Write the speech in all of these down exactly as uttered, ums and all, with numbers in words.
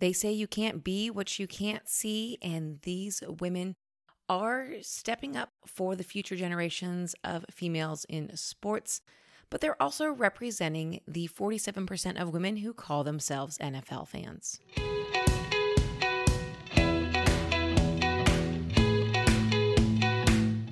They say you can't be what you can't see, and these women are stepping up for the future generations of females in sports, but they're also representing the forty-seven percent of women who call themselves N F L fans.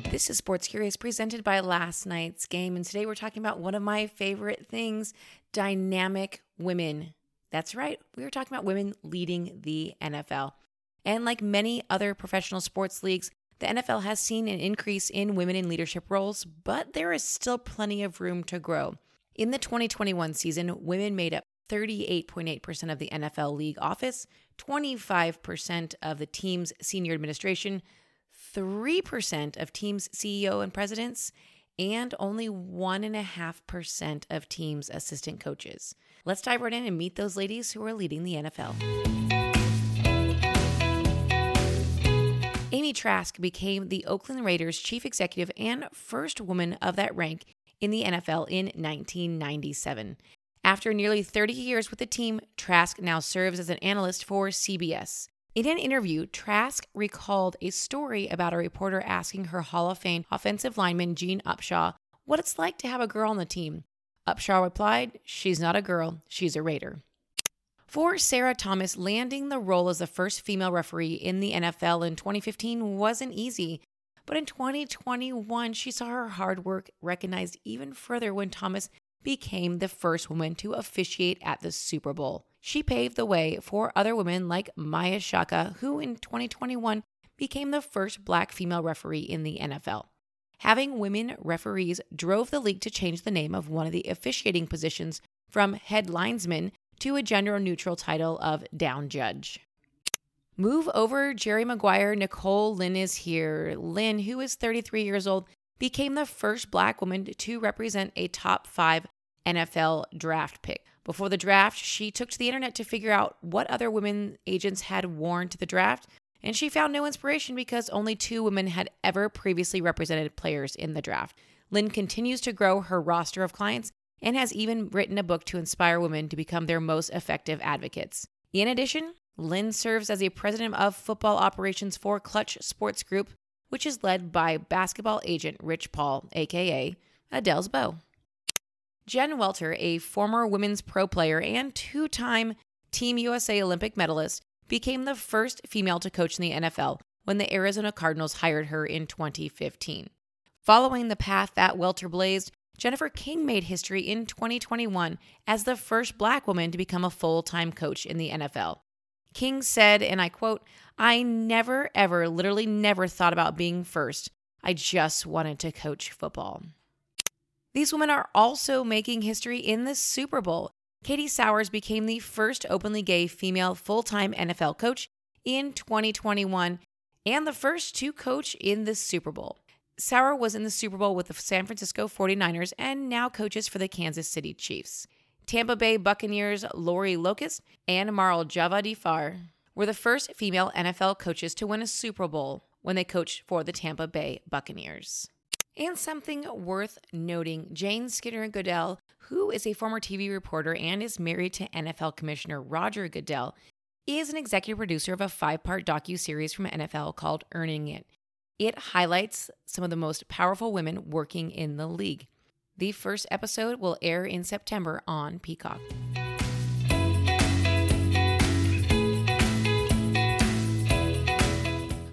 This is Sports Curious, presented by Last Night's Game, and today we're talking about one of my favorite things, dynamic women. That's right, we were talking about women leading the N F L. And like many other professional sports leagues, the N F L has seen an increase in women in leadership roles, but there is still plenty of room to grow. In the twenty twenty-one season, women made up thirty-eight point eight percent of the N F L league office, twenty-five percent of the team's senior administration, three percent of teams' C E O and presidents, and only one point five percent of teams' assistant coaches. Let's dive right in and meet those ladies who are leading the N F L. Amy Trask became the Oakland Raiders chief executive and first woman of that rank in the N F L in nineteen ninety-seven. After nearly thirty years with the team, Trask now serves as an analyst for C B S. In an interview, Trask recalled a story about a reporter asking her Hall of Fame offensive lineman Gene Upshaw what it's like to have a girl on the team. Upshaw replied, "She's not a girl, she's a Raider." For Sarah Thomas, landing the role as the first female referee in the N F L in twenty fifteen wasn't easy, but in twenty twenty-one, she saw her hard work recognized even further when Thomas became the first woman to officiate at the Super Bowl. She paved the way for other women like Maya Shaka, who in twenty twenty-one became the first Black female referee in the N F L. Having women referees drove the league to change the name of one of the officiating positions from head linesman to a gender-neutral title of down judge. Move over Jerry Maguire, Nicole Lynn is here. Lynn, who is thirty-three years old, became the first Black woman to represent a top five N F L draft pick. Before the draft, she took to the internet to figure out what other women agents had worn to the draft, and she found no inspiration because only two women had ever previously represented players in the draft. Lynn continues to grow her roster of clients and has even written a book to inspire women to become their most effective advocates. In addition, Lynn serves as the president of football operations for Clutch Sports Group, which is led by basketball agent Rich Paul, aka Adele's beau. Jen Welter, a former women's pro player and two-time Team U S A Olympic medalist, became the first female to coach in the N F L when the Arizona Cardinals hired her in twenty fifteen. Following the path that Welter blazed, Jennifer King made history in twenty twenty-one as the first Black woman to become a full-time coach in the N F L. King said, and I quote, "I never, ever, literally never thought about being first. I just wanted to coach football." These women are also making history in the Super Bowl. Katie Sowers became the first openly gay female full-time N F L coach in twenty twenty-one and the first to coach in the Super Bowl. Sowers was in the Super Bowl with the San Francisco forty-niners and now coaches for the Kansas City Chiefs. Tampa Bay Buccaneers Lori Locust and Maral Javadifar were the first female N F L coaches to win a Super Bowl when they coached for the Tampa Bay Buccaneers. And something worth noting, Jane Skinner Goodell, who is a former T V reporter and is married to N F L Commissioner Roger Goodell, is an executive producer of a five-part docuseries from N F L called Earning It. It highlights some of the most powerful women working in the league. The first episode will air in September on Peacock.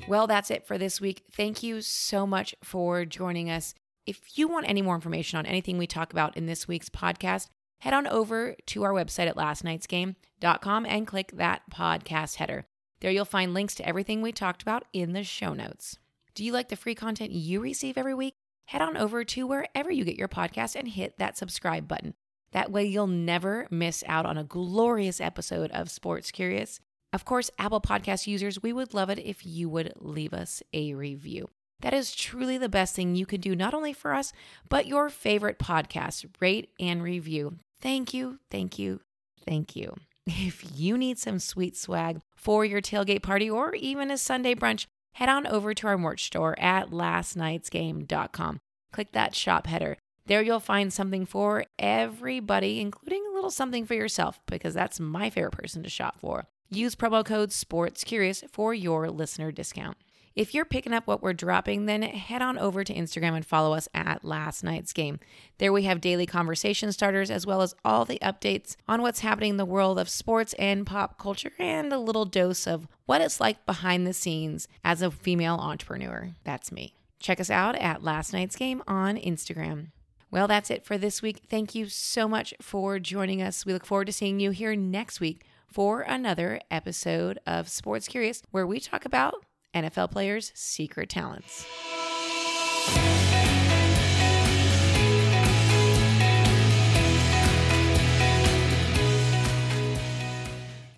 Well, that's it for this week. Thank you so much for joining us. If you want any more information on anything we talk about in this week's podcast, head on over to our website at last nights game dot com and click that podcast header. There you'll find links to everything we talked about in the show notes. Do you like the free content you receive every week? Head on over to wherever you get your podcast and hit that subscribe button. That way you'll never miss out on a glorious episode of Sports Curious. Of course, Apple Podcast users, we would love it if you would leave us a review. That is truly the best thing you could do, not only for us, but your favorite podcast. Rate and review. Thank you, thank you, thank you. If you need some sweet swag for your tailgate party or even a Sunday brunch, head on over to our merch store at last nights game dot com. Click that shop header. There you'll find something for everybody, including a little something for yourself, because that's my favorite person to shop for. Use promo code SPORTSCURIOUS for your listener discount. If you're picking up what we're dropping, then head on over to Instagram and follow us at Last Night's Game. There we have daily conversation starters as well as all the updates on what's happening in the world of sports and pop culture and a little dose of what it's like behind the scenes as a female entrepreneur. That's me. Check us out at Last Night's Game on Instagram. Well, that's it for this week. Thank you so much for joining us. We look forward to seeing you here next week for another episode of Sports Curious, where we talk about N F L players' secret talents.